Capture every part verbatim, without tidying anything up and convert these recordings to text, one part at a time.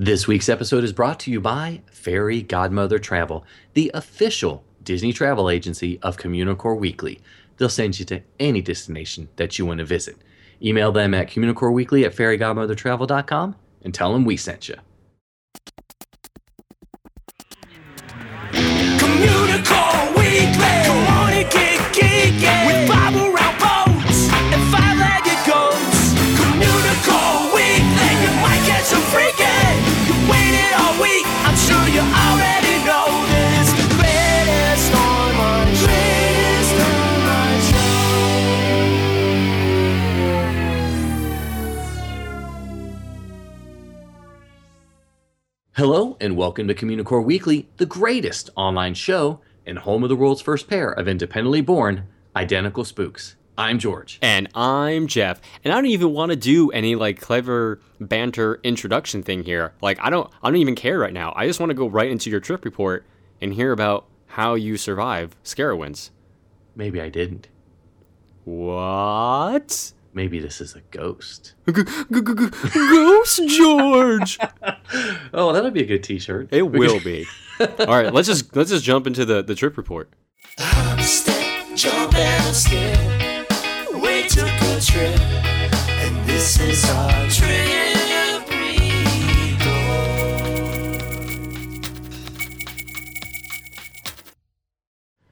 This week's episode is brought to you by Fairy Godmother Travel, the official Disney travel agency of CommuniCore Weekly. They'll send you to any destination that you want to visit. Email them at CommuniCoreWeekly at fairy godmother travel dot com and tell them we sent you. CommuniCore Weekly! Come on and get geeky! With Bible round boats and five-legged goats. CommuniCore Weekly! You might get some freaking! You waited all week, I'm sure you already know this. Greatest on my Greatest on my show. Hello and welcome to CommuniCore Weekly, the greatest online show and home of the world's first pair of independently born, identical spooks. I'm George. And I'm Jeff. And I don't even want to do any, like, clever banter introduction thing here. Like, I don't I don't even care right now. I just want to go right into your trip report and hear about how you survive SCarowinds. Maybe I didn't. What? Maybe this is a ghost. Ghost George. Oh, that'll be a good t-shirt. It will be. All right, let's just let's just jump into the, the trip report. Hop, step, jump, and skip. We took a trip, and this is our trip.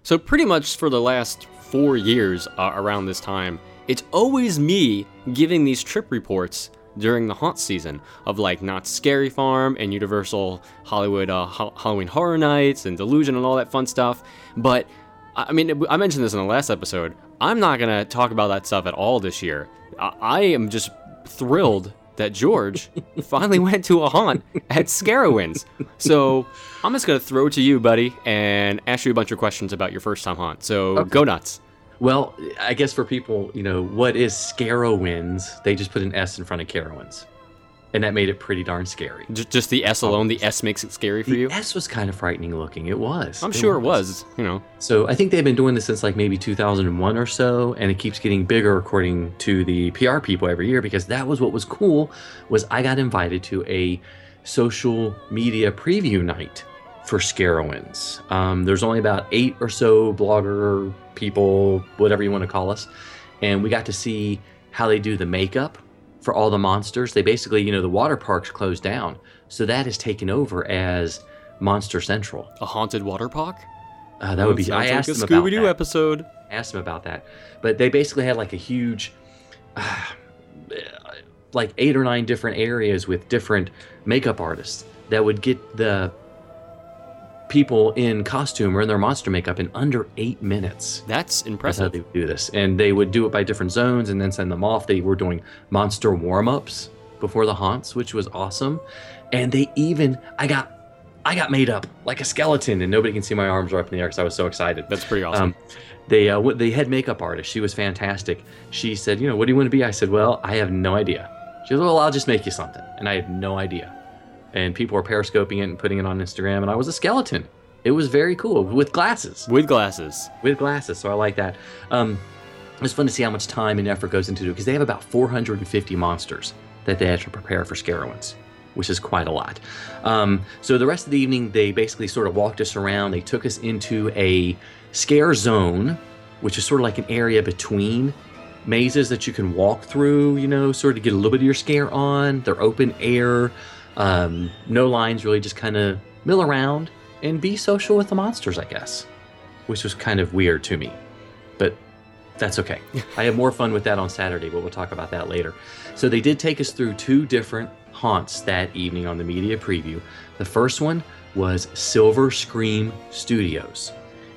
So pretty much for the last four years uh, around this time, it's always me giving these trip reports during the haunt season of, like, Knott's Scary Farm and Universal Hollywood uh, Ho- Halloween Horror Nights and Delusion and all that fun stuff. But, I mean, I mentioned this in the last episode. I'm not going to talk about that stuff at all this year. I, I am just thrilled that George finally went to a haunt at SCarowinds. So I'm just going to throw it to you, buddy, and ask you a bunch of questions about your first-time haunt. So okay. Go nuts. Well, I guess for people, you know, what is SCarowinds? They just put an S in front of Carowinds, and that made it pretty darn scary. Just the S alone, the S makes it scary for the you? The S was kind of frightening looking. It was. I'm it sure was. it was, you know. So I think they've been doing this since like maybe two thousand one or so, and it keeps getting bigger according to the P R people every year, because that was what was cool, was I got invited to a social media preview night for SCarowinds. Um, there's only about eight or so blogger people, whatever you want to call us, and we got to see how they do the makeup for all the monsters. They basically, you know, the water parks closed down, so that is taken over as Monster Central. A haunted water park? Uh, that, that would be. I asked like them about that. Scooby-Doo episode. Asked them about that, but they basically had like a huge, uh, like eight or nine different areas with different makeup artists that would get the people in costume or in their monster makeup in under eight minutes. That's impressive. That's how they would do this. And they would do it by different zones and then send them off. They were doing monster warm-ups before the haunts, which was awesome. And they even, I got I got made up like a skeleton, and nobody can see my arms are up in the air because I was so excited. That's pretty awesome. Um, they, uh, the head makeup artist, she was fantastic. She said, you know, what do you want to be? I said, well, I have no idea. She goes, well, I'll just make you something. And I had no idea. And people were periscoping it and putting it on Instagram, and I was a skeleton. It was very cool, with glasses. With glasses. With glasses, so I like that. Um, it's fun to see how much time and effort goes into it, because they have about four hundred fifty monsters that they had to prepare for SCarowinds, which is quite a lot. Um, so the rest of the evening, they basically sort of walked us around. They took us into a scare zone, which is sort of like an area between mazes that you can walk through, you know, sort of get a little bit of your scare on. They're open air. Um, no lines, really just kind of mill around and be social with the monsters, I guess, which was kind of weird to me, but that's okay. I had more fun with that on Saturday, but we'll talk about that later. So they did take us through two different haunts that evening on the media preview. The first one was Silver Scream Studios,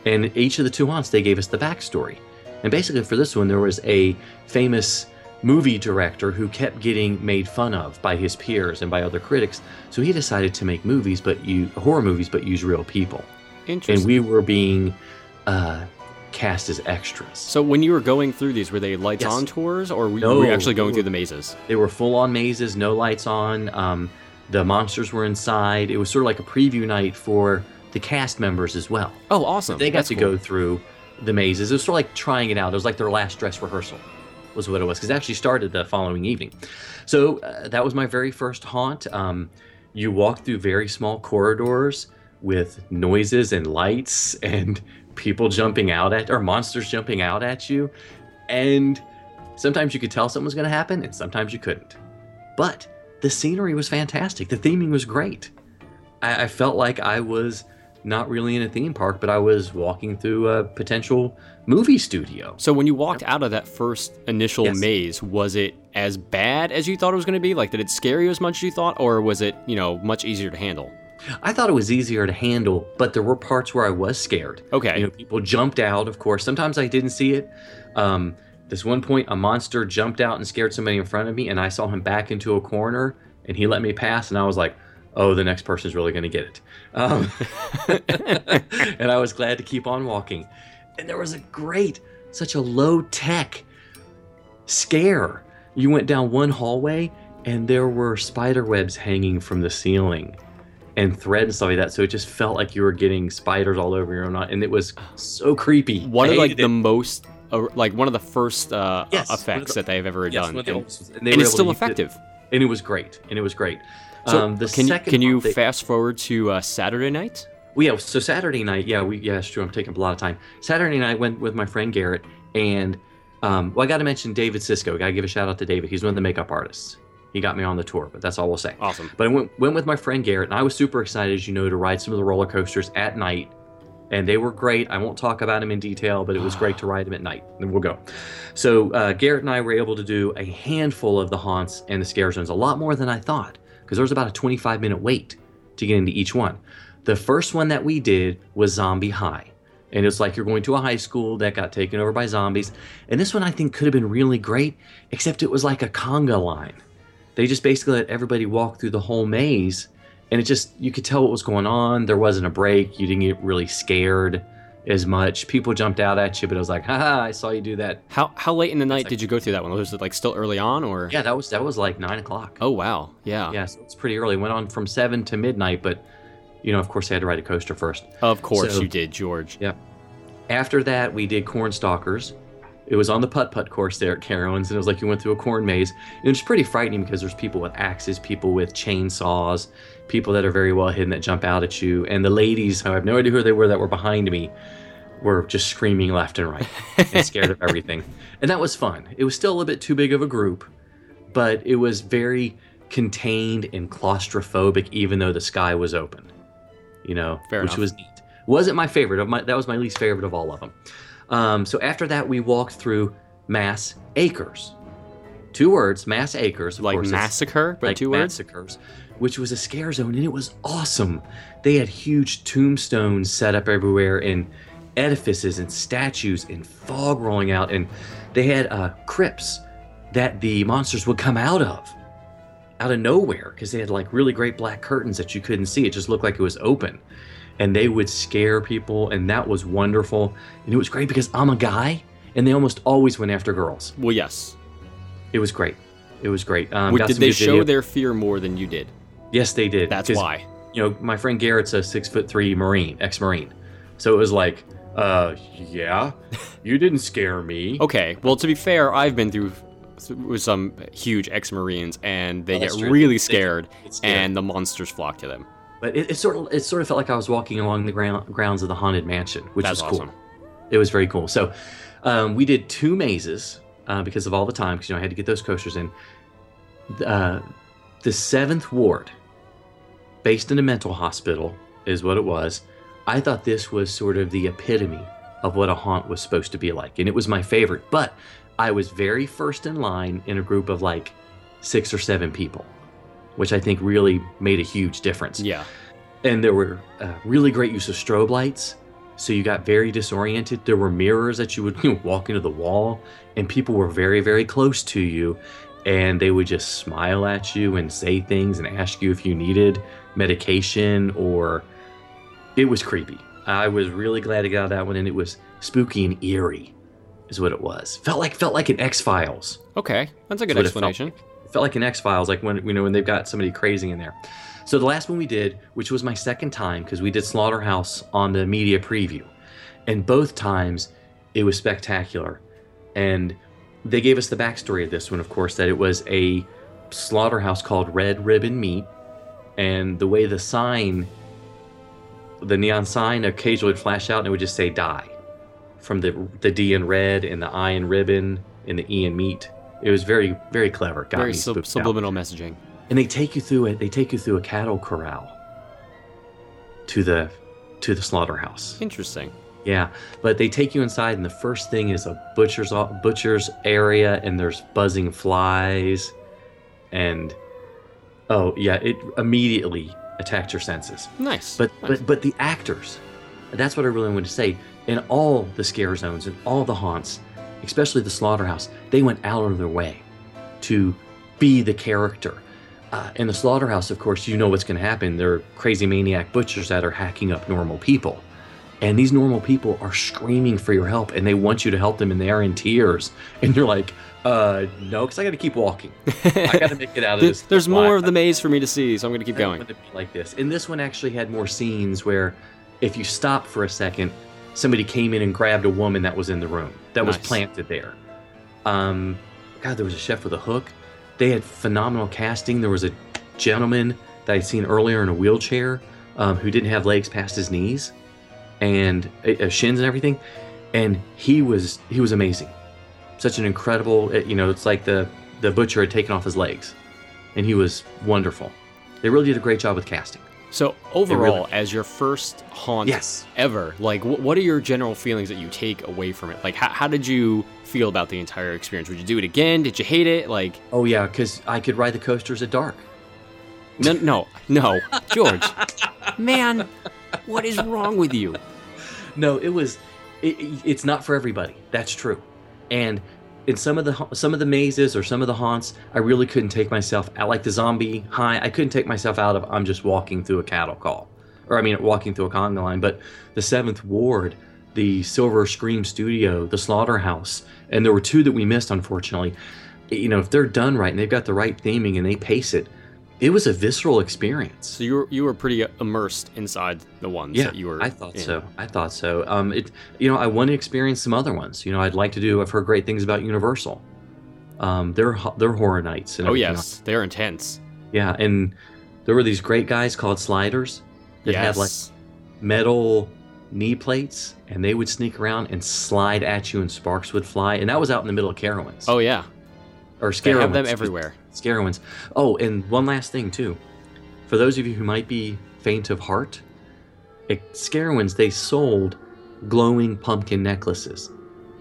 and each of the two haunts, they gave us the backstory. And basically for this one, there was a famous movie director who kept getting made fun of by his peers and by other critics, so he decided to make movies, but you horror movies, but use real people. Interesting. And we were being uh, cast as extras. So when you were going through these, were they lights yes. on tours, or were, no, were you actually going we were, through the mazes? They were full on mazes, no lights on. Um, the monsters were inside. It was sort of like a preview night for the cast members as well. Oh, awesome! They got That's to cool. go through the mazes. It was sort of like trying it out. It was like their last dress rehearsal. Was what it was, because it actually started the following evening. So uh, that was my very first haunt. Um, You walk through very small corridors with noises and lights and people jumping out at, or monsters jumping out at you. And sometimes you could tell something was going to happen and sometimes you couldn't. But the scenery was fantastic. The theming was great. I, I felt like I was not really in a theme park, but I was walking through a potential movie studio. So when you walked out of that first initial yes. maze, was it as bad as you thought it was going to be? Like, did it scare you as much as you thought, or was it, you know, much easier to handle? I thought it was easier to handle, but there were parts where I was scared. Okay. You know, people jumped out, of course. Sometimes I didn't see it. Um, this one point, a monster jumped out and scared somebody in front of me, and I saw him back into a corner, and he let me pass, and I was like, oh, the next person's really going to get it. Um, and I was glad to keep on walking. And there was a great, such a low-tech scare. You went down one hallway, and there were spider webs hanging from the ceiling and thread and stuff like that. So it just felt like you were getting spiders all over your own. And it was so creepy. One of like the it. most, like one of the first uh, yes, effects the, that they've ever yes, done. And, most, and, they and it's still effective. It, and it was great. And it was great. So um, the can, second can you they, fast forward to uh, Saturday night? Well, yeah, so Saturday night, yeah, we yeah, it's true. I'm taking up a lot of time. Saturday night, I went with my friend Garrett, and um, well, I got to mention David Sisko. Got to give a shout out to David. He's one of the makeup artists. He got me on the tour, but that's all we'll say. Awesome. But I went went with my friend Garrett, and I was super excited, as you know, to ride some of the roller coasters at night, and they were great. I won't talk about them in detail, but it was great to ride them at night. And we'll go. So uh, Garrett and I were able to do a handful of the haunts and the scare zones, a lot more than I thought, because there was about a twenty-five minute wait to get into each one. The first one that we did was Zombie High. And it's like you're going to a high school that got taken over by zombies. And this one I think could have been really great, except it was like a conga line. They just basically let everybody walk through the whole maze. And it just, you could tell what was going on. There wasn't a break. You didn't get really scared as much. People jumped out at you, but I was like, haha, I saw you do that. How how late in the night like, did you go through that one? Was it like still early on, or? Yeah, that was that was like nine o'clock. Oh, wow. Yeah. Yeah, so it's pretty early. Went on from seven to midnight, but, you know, of course I had to ride a coaster first. Of course so, you did, George. Yeah. After that, we did Cornstalkers. It was on the putt-putt course there at Carowinds, and it was like you went through a corn maze. And it was pretty frightening because there's people with axes, people with chainsaws, people that are very well hidden that jump out at you. And the ladies, I have no idea who they were that were behind me, were just screaming left and right and scared of everything. And that was fun. It was still a little bit too big of a group, but it was very contained and claustrophobic, even though the sky was open, you know, Fair which enough. was neat. Wasn't my favorite. Of my, that was my least favorite of all of them. Um, so after that, we walked through Mass Acres. Two words, Mass Acres. Like massacre, but like two massacres, words? Which was a scare zone, and it was awesome. They had huge tombstones set up everywhere, and edifices and statues and fog rolling out. And they had uh, crypts that the monsters would come out of, out of nowhere, because they had like really great black curtains that you couldn't see. It just looked like it was open. And they would scare people, and that was wonderful. And it was great because I'm a guy, and they almost always went after girls. Well, yes. It was great. It was great. Um, well, did they show video. their fear more than you did? Yes, they did. That's why. You know, my friend Garrett's a six foot three Marine, ex-Marine. So it was like, uh, yeah, you didn't scare me. Okay. Well, to be fair, I've been through with some huge ex-Marines, and they oh, get true. really scared, and the monsters flock to them. But it, it sort of it sort of felt like I was walking along the ground, grounds of the Haunted Mansion, which That's was cool. Awesome. It was very cool. So um, we did two mazes uh, because of all the time, because you know I had to get those coasters in. Uh, the Seventh Ward, based in a mental hospital, is what it was. I thought this was sort of the epitome of what a haunt was supposed to be like, and it was my favorite. But I was very first in line in a group of like six or seven people, which I think really made a huge difference. Yeah. And there were uh, really great use of strobe lights, so you got very disoriented. There were mirrors that you would you know, walk into the wall, and people were very, very close to you, and they would just smile at you and say things and ask you if you needed medication, or it was creepy. I was really glad to get out of that one, and it was spooky and eerie is what it was. Felt like felt like an X-Files. Okay, that's a good explanation. Felt like an X-Files, like when you know when they've got somebody crazy in there. So the last one we did, which was my second time, because we did Slaughterhouse on the media preview, and both times it was spectacular. And they gave us the backstory of this one, of course, that it was a slaughterhouse called Red Ribbon Meat, and the way the sign, the neon sign occasionally would flash out and it would just say die, from the the D in red and the I in ribbon and the E in meat. It was very, very clever. Got very sub- subliminal out. Messaging. And they take you through it. They take you through a cattle corral to the to the slaughterhouse. Interesting. Yeah, but they take you inside, and the first thing is a butcher's butcher's area, and there's buzzing flies, and oh yeah, it immediately attacked your senses. Nice. But nice. but but the actors, that's what I really wanted to say. In all the scare zones and all the haunts, especially the slaughterhouse, they went out of their way to be the character. Uh, in the slaughterhouse, of course, you know what's going to happen. There are crazy maniac butchers that are hacking up normal people. And these normal people are screaming for your help, and they want you to help them, and they are in tears. And you're like, uh, no, because I got to keep walking. I got to make it out of this. There's more of the maze for me to see, so I'm going to keep going. Like this. And this one actually had more scenes where if you stop for a second, somebody came in and grabbed a woman that was in the room, that nice. was planted there. Um, God, there was a chef with a hook. They had phenomenal casting. There was a gentleman that I'd seen earlier in a wheelchair um, who didn't have legs past his knees. And uh, shins and everything, and he was he was amazing. Such an incredible, you know, it's like the the butcher had taken off his legs, and he was wonderful. They really did a great job with casting. So overall, really, as your first haunt yes. ever, like w- what are your general feelings that you take away from it? Like how how did you feel about the entire experience? Would you do it again? Did you hate it? Like oh yeah, because I could ride the coasters at dark. No no no, George, man. What is wrong with you? No, it was, it, it, it's not for everybody. That's true. And in some of the some of the mazes or some of the haunts, I really couldn't take myself out. Like the Zombie High, I couldn't take myself out of I'm just walking through a cattle call. Or I mean, walking through a conga line. But the Seventh Ward, the Silver Scream Studio, the Slaughterhouse, and there were two that we missed, unfortunately. You know, if they're done right and they've got the right theming and they pace it, it was a visceral experience. So you were you were pretty immersed inside the ones yeah, that you were. I thought in. so. I thought so. Um, it you know I want to experience some other ones. You know I'd like to do. I've heard great things about Universal. Um, they're they're horror nights. And oh yes, they're intense. Yeah, and there were these great guys called Sliders that yes. had like metal knee plates, and they would sneak around and slide at you, and sparks would fly. And that was out in the middle of Carowinds. Oh yeah. Or Scarowinds. They have them everywhere. Scarowinds. Oh, and one last thing, too. For those of you who might be faint of heart, at Scarowinds, they sold glowing pumpkin necklaces.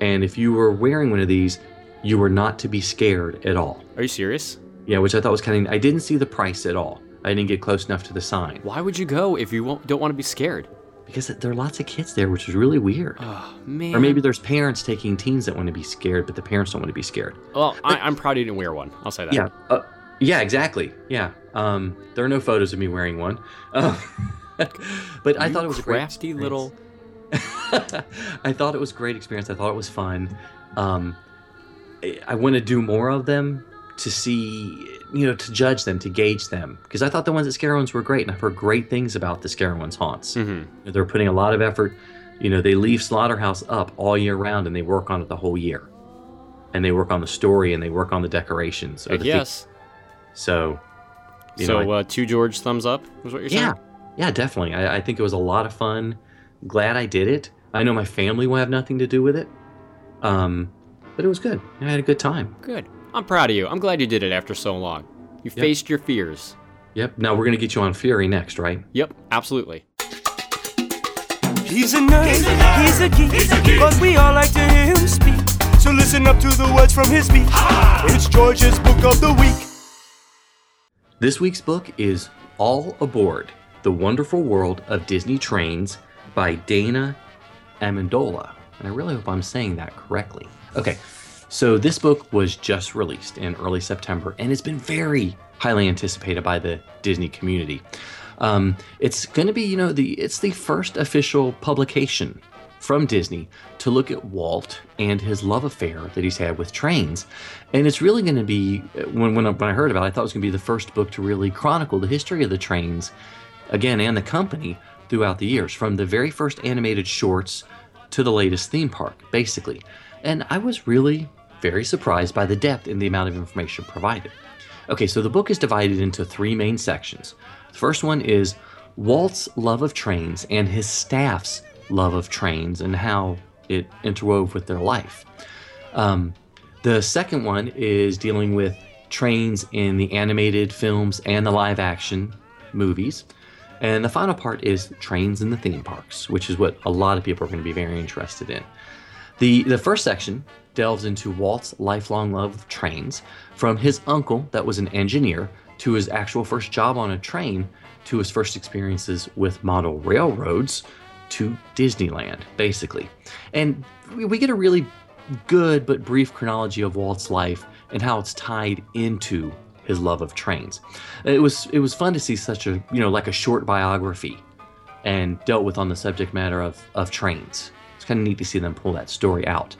And if you were wearing one of these, you were not to be scared at all. Are you serious? Yeah, which I thought was kind of... I didn't see the price at all. I didn't get close enough to the sign. Why would you go if you won't, don't want to be scared? Because there are lots of kids there, which is really weird. Oh, man. Or maybe there's parents taking teens that want to be scared, but the parents don't want to be scared. Well, I, I'm proud you didn't wear one. I'll say that. Yeah, uh, yeah, exactly. Yeah. Um, there are no photos of me wearing one. Uh, but you I thought it was a great crafty little... I thought it was a great experience. I thought it was fun. Um, I, I want to do more of them to see... you know, to judge them, to gauge them. Because I thought the ones at Scarowinds were great, and I've heard great things about the Scarowinds haunts. Mm-hmm. They're putting a lot of effort. You know, they leave Slaughterhouse up all year round, and they work on it the whole year. And they work on the story, and they work on the decorations. Or the yes. Theme. So, you so, know. So, uh, two George thumbs up was what you're saying? Yeah, yeah, definitely. I, I think it was a lot of fun. Glad I did it. I know my family will have nothing to do with it. Um, but it was good. I had a good time. Good. I'm proud of you. I'm glad you did it after so long. You yep. faced your fears. Yep. Now we're going to get you on Fury next, right? Yep. Absolutely. He's a nerd. He's a, nerd. He's a, geek. He's a geek. But we all like to hear him speak. So listen up to the words from his speech. Ah! It's George's Book of the Week. This week's book is All Aboard: The Wonderful World of Disney Trains by Dana Amendola. And I really hope I'm saying that correctly. Okay. So this book was just released in early September, and it's been very highly anticipated by the Disney community. Um, it's going to be, you know, the it's the first official publication from Disney to look at Walt and his love affair that he's had with trains. And it's really going to be, when, when, I, when I heard about it, I thought it was going to be the first book to really chronicle the history of the trains, again, and the company throughout the years, from the very first animated shorts to the latest theme park, basically. And I was really... very surprised by the depth and the amount of information provided. Okay, so the book is divided into three main sections. First one is Walt's love of trains and his staff's love of trains and how it interwove with their life. Um, the second one is dealing with trains in the animated films and the live action movies. And the final part is trains in the theme parks, which is what a lot of people are going to be very interested in. The, the first section delves into Walt's lifelong love of trains, from his uncle that was an engineer to his actual first job on a train, to his first experiences with model railroads, to Disneyland, basically. And we get a really good but brief chronology of Walt's life and how it's tied into his love of trains. It was it was fun to see such a, you know, like a short biography and dealt with on the subject matter of, of trains. It's kind of neat to see them pull that story out.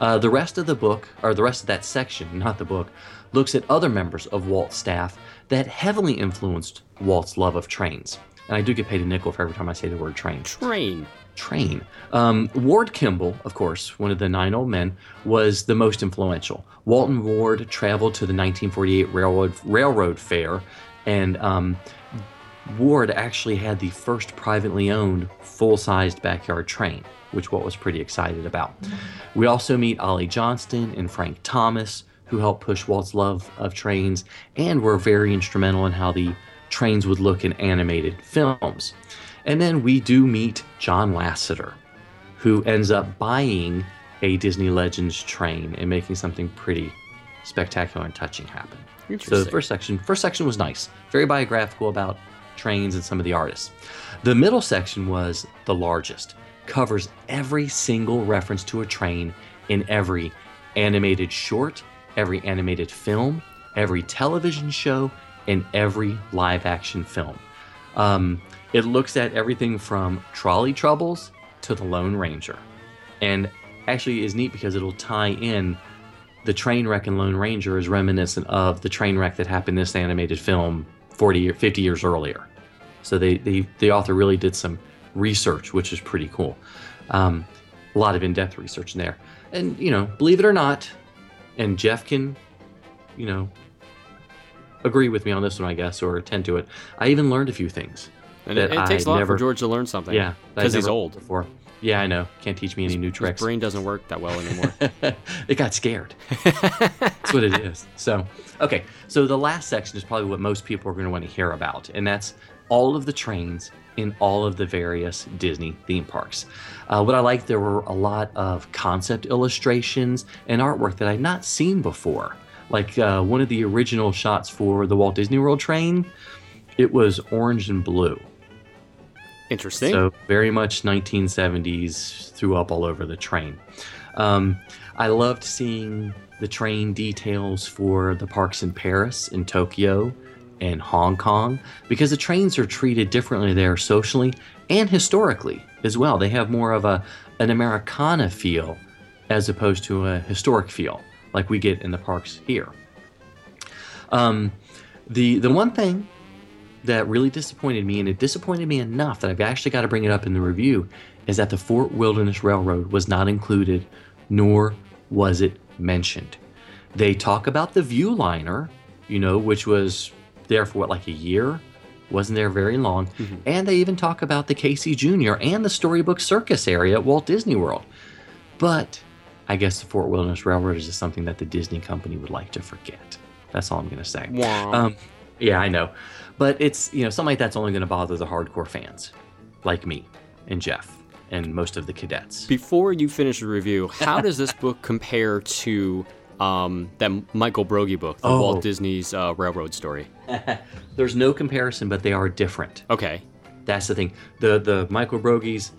Uh, the rest of the book, or the rest of that section, not the book, looks at other members of Walt's staff that heavily influenced Walt's love of trains. And I do get paid a nickel for every time I say the word train. Train. Train. Um, Ward Kimball, of course, one of the nine old men, was the most influential. Walt and Ward traveled to the nineteen forty-eight Railroad, railroad Fair, and um, Ward actually had the first privately owned full-sized backyard train, which Walt was pretty excited about. Mm-hmm. We also meet Ollie Johnston and Frank Thomas, who helped push Walt's love of trains and were very instrumental in how the trains would look in animated films. And then we do meet John Lasseter, who ends up buying a Disney Legends train and making something pretty spectacular and touching happen. So the first section, first section was nice, very biographical about trains and some of the artists. The middle section was the largest, covers every single reference to a train in every animated short, every animated film, every television show, in every live action film. Um, it looks at everything from Trolley Troubles to The Lone Ranger. And actually is neat because it'll tie in the train wreck in Lone Ranger is reminiscent of the train wreck that happened in this animated film forty or fifty years earlier. So they, they, the author really did some research, which is pretty cool. Um, a lot of in-depth research in there. And, you know, believe it or not, and Jeff can, you know, agree with me on this one, I guess, or attend to it. I even learned a few things. And it, it takes I a lot never, for George to learn something. Yeah. Because he's old. Before. Yeah, I know. Can't teach me any his, new tricks. His brain doesn't work that well anymore. It got scared. That's what it is. So, okay. So the last section is probably what most people are going to want to hear about, and that's all of the trains in all of the various Disney theme parks. Uh, what I liked, there were a lot of concept illustrations and artwork that I've not seen before. Like uh, one of the original shots for the Walt Disney World train, it was orange and blue. Interesting. So very much nineteen seventies, threw up all over the train. Um, I loved seeing the train details for the parks in Paris, in Tokyo, and Hong Kong, because the trains are treated differently there socially and historically as well. They have more of a an Americana feel as opposed to a historic feel, like we get in the parks here. Um, the the one thing that really disappointed me, and it disappointed me enough that I've actually got to bring it up in the review, is that the Fort Wilderness Railroad was not included, nor was it mentioned. They talk about the Viewliner, you know, which was there for what, like a year? Wasn't there very long. Mm-hmm. And they even talk about the Casey Junior and the Storybook Circus area at Walt Disney World. But I guess the Fort Wilderness Railroad is just something that the Disney company would like to forget. That's all I'm going to say. Yeah. Um, yeah, I know. But it's, you know, something like that's only going to bother the hardcore fans like me and Jeff and most of the cadets. Before you finish the review, how does this book compare to um, that Michael Broggie book, the oh. Walt Disney's uh, Railroad Story? There's no comparison, but they are different. Okay. That's the thing. The, the Michael Broggie's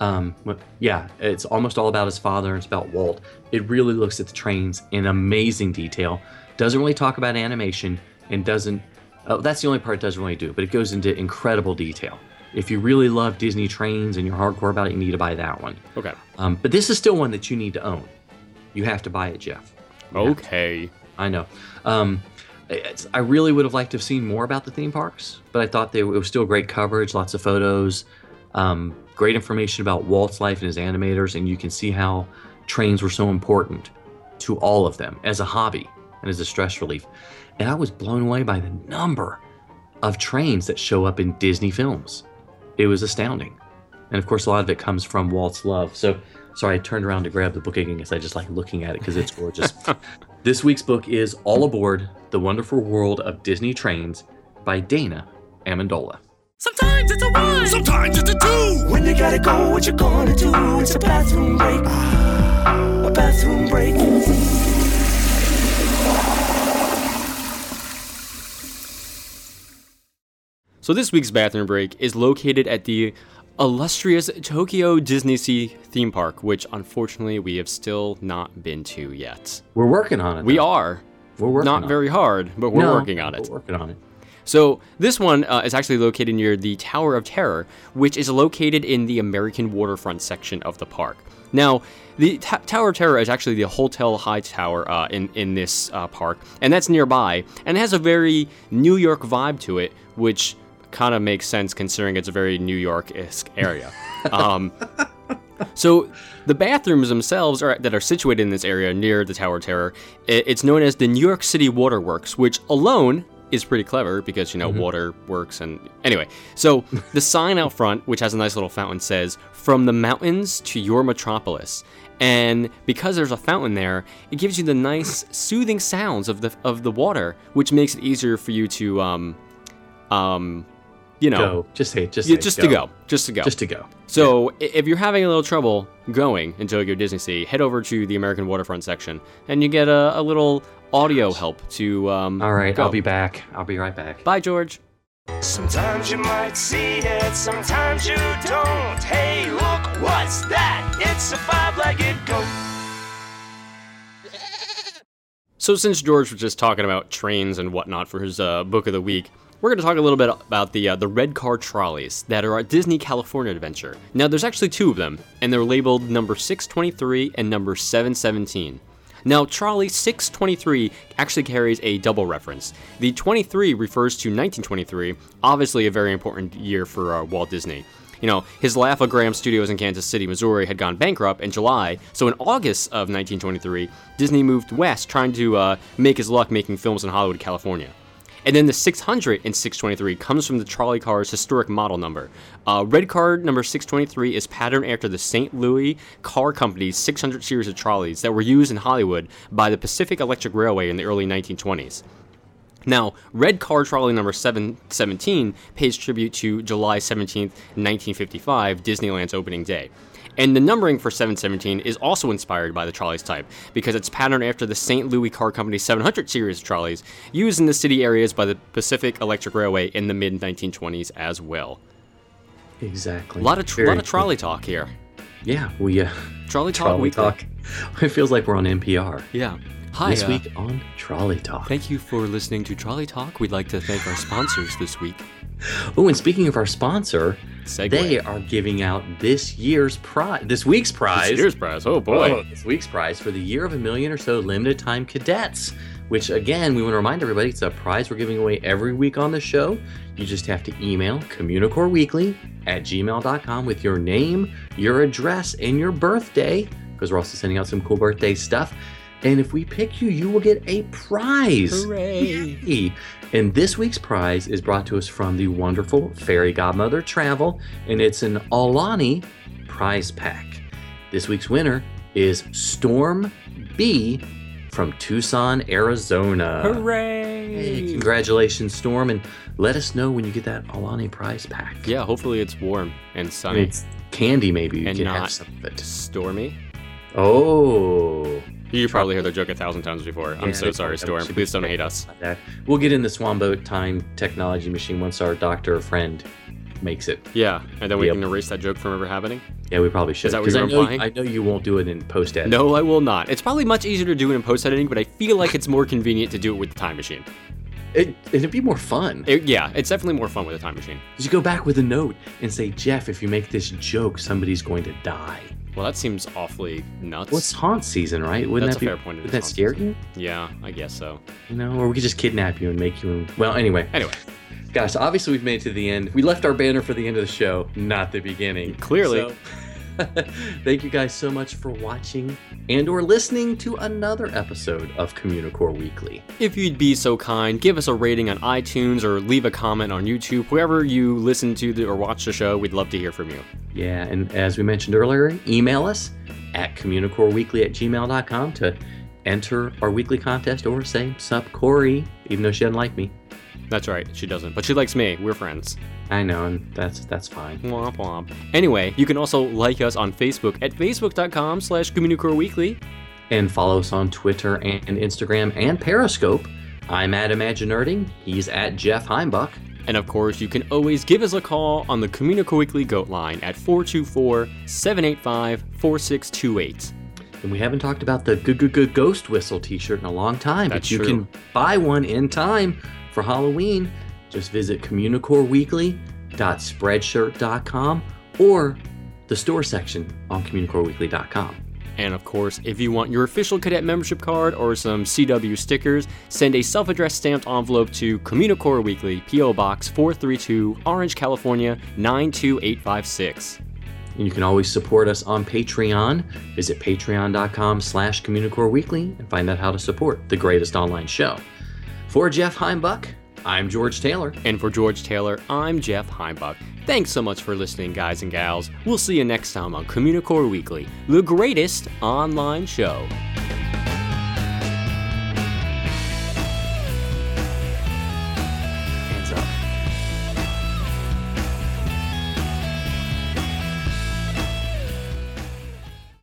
Um, yeah, it's almost all about his father and it's about Walt. It really looks at the trains in amazing detail. Doesn't really talk about animation and doesn't, oh, that's the only part it doesn't really do, but it goes into incredible detail. If you really love Disney trains and you're hardcore about it, you need to buy that one. Okay. Um, but this is still one that you need to own. You have to buy it, Jeff. You okay. I know. Um, it's, I really would have liked to have seen more about the theme parks, but I thought they, it was still great coverage, lots of photos. Um, great information about Walt's life and his animators, and you can see how trains were so important to all of them as a hobby and as a stress relief. And I was blown away by the number of trains that show up in Disney films. It was astounding. And of course, a lot of it comes from Walt's love. So, sorry, I turned around to grab the book again because I just like looking at it because it's gorgeous. This week's book is All Aboard: The Wonderful World of Disney Trains by Dana Amendola. Sometimes it's a one, sometimes it's a two. When you gotta go, what you gonna do? It's a bathroom break, a bathroom break. So this week's bathroom break is located at the illustrious Tokyo DisneySea theme park, which unfortunately we have still not been to yet. We're working on it. Though. We are. We're working not on very it. hard, but we're no, working on it. We're working on it. So this one uh, is actually located near the Tower of Terror, which is located in the American waterfront section of the park. Now, the t- Tower of Terror is actually the Hotel Hightower uh, in, in this uh, park, and that's nearby, and it has a very New York vibe to it, which kind of makes sense considering it's a very New York-esque area. Um, so the bathrooms themselves are, that are situated in this area near the Tower of Terror, it's known as the New York City Waterworks, which alone is pretty clever because, you know, mm-hmm. water works and... Anyway, so the sign out front, which has a nice little fountain, says, "From the mountains to your metropolis." And because there's a fountain there, it gives you the nice soothing sounds of the of the water, which makes it easier for you to... um um. You know, go. just say, just say, just go. to go, just to go, just to go. So yeah. If you're having a little trouble going in Tokyo DisneySea, head over to the American waterfront section, and you get a, a little audio Gosh. help to. Um, All right, go. I'll be back. I'll be right back. Bye, George. Sometimes you might see it, sometimes you don't. Hey, look, what's that? It's a five-legged goat. So since George was just talking about trains and whatnot for his uh, book of the week, we're going to talk a little bit about the uh, the red car trolleys that are at Disney California Adventure. Now, there's actually two of them, and they're labeled number six twenty-three and number seven seventeen. Now, trolley six twenty-three actually carries a double reference. The twenty-three refers to nineteen twenty-three, obviously a very important year for uh, Walt Disney. You know, his Laugh-O-Gram Studios in Kansas City, Missouri had gone bankrupt in July, so in August of nineteen twenty-three, Disney moved west, trying to uh, make his luck making films in Hollywood, California. And then the six hundred and six twenty-three comes from the trolley car's historic model number. Uh, red car number six twenty-three is patterned after the Saint Louis Car Company's six hundred series of trolleys that were used in Hollywood by the Pacific Electric Railway in the early nineteen twenties. Now, red car trolley number seven seventeen pays tribute to July seventeenth, nineteen fifty-five, Disneyland's opening day. And the numbering for seven seventeen is also inspired by the trolley's type, because it's patterned after the Saint Louis Car Company's seven hundred series of trolleys used in the city areas by the Pacific Electric Railway in the mid-nineteen twenties as well. Exactly. A lot of, tr- lot of trolley talk here. Yeah, we... Uh, trolley talk Trolley weekly. talk. It feels like we're on N P R. Yeah. Hi. This uh, week on Trolley Talk. Thank you for listening to Trolley Talk. We'd like to thank our sponsors this week. Oh, and speaking of our sponsor, Segway. They are giving out this year's prize, this week's prize. This year's prize, oh boy. Oh, this week's prize for the Year of a Million or So Limited Time Cadets, which again, we want to remind everybody, it's a prize we're giving away every week on the show. You just have to email CommuniCoreWeekly at gmail dot com with your name, your address, and your birthday, because we're also sending out some cool birthday stuff. And if we pick you, you will get a prize. Hooray. Yay. And this week's prize is brought to us from the wonderful Fairy Godmother Travel, and it's an Aulani prize pack. This week's winner is Storm B from Tucson, Arizona. Hooray! Hey, congratulations, Storm, and let us know when you get that Aulani prize pack. Yeah, hopefully it's warm and sunny. And it's candy, maybe. You and can not have some of it. Stormy. Oh... You probably heard their joke a thousand times before. Yeah, I'm so sorry, Storm. Please don't hate us. We'll get in the Swambo time technology machine once our doctor friend makes it. Yeah, and then we yep. can erase that joke from ever happening? Yeah, we probably should. Is that what you're implying? I know you won't do it in post-editing. No, I will not. It's probably much easier to do it in post-editing, but I feel like it's more convenient to do it with the time machine. It, it'd be more fun. It, yeah, it's definitely more fun with a time machine. You go back with a note and say, Jeff, if you make this joke, somebody's going to die. Well, that seems awfully nuts. Well, it's haunt season, right? Wouldn't That's that be, a fair point. Would that scare season. you? Yeah, I guess so. You know, or we could just kidnap you and make you... Well, anyway. Anyway. Gosh, obviously we've made it to the end. We left our banner for the end of the show, not the beginning. Clearly. So, Thank you guys so much for watching and or listening to another episode of CommuniCore Weekly. If you'd be so kind, give us a rating on iTunes or leave a comment on YouTube. Wherever you listen to the, or watch the show, we'd love to hear from you. Yeah, and as we mentioned earlier, email us at communicoreweekly at gmail dot com to enter our weekly contest or say, sup, Corey, even though she doesn't like me. That's right, she doesn't, but she likes me. We're friends. I know, and that's that's fine. Womp womp. Anyway, you can also like us on Facebook at facebook dot com slash CommuniCore Weekly. And follow us on Twitter and Instagram and Periscope. I'm at Imaginerding. He's at Jeff Heimbuch. And of course, you can always give us a call on the CommuniCore Weekly Goat Line at four two four, seven eight five, four six two eight. And we haven't talked about the Good Good Good Ghost Whistle t-shirt in a long time. That's but you true. Can buy one in time for Halloween. Just visit communicoreweekly dot spreadshirt dot com or the store section on communicoreweekly dot com. And of course, if you want your official cadet membership card or some C W stickers, send a self-addressed stamped envelope to CommuniCore Weekly, P O. Box four three two, Orange, California, nine two eight five six. And you can always support us on Patreon. Visit patreon dot com slash CommuniCore Weekly and find out how to support the greatest online show. For Jeff Heimbuch, I'm George Taylor. And for George Taylor, I'm Jeff Heimbuch. Thanks so much for listening, guys and gals. We'll see you next time on CommuniCore Weekly, the greatest online show.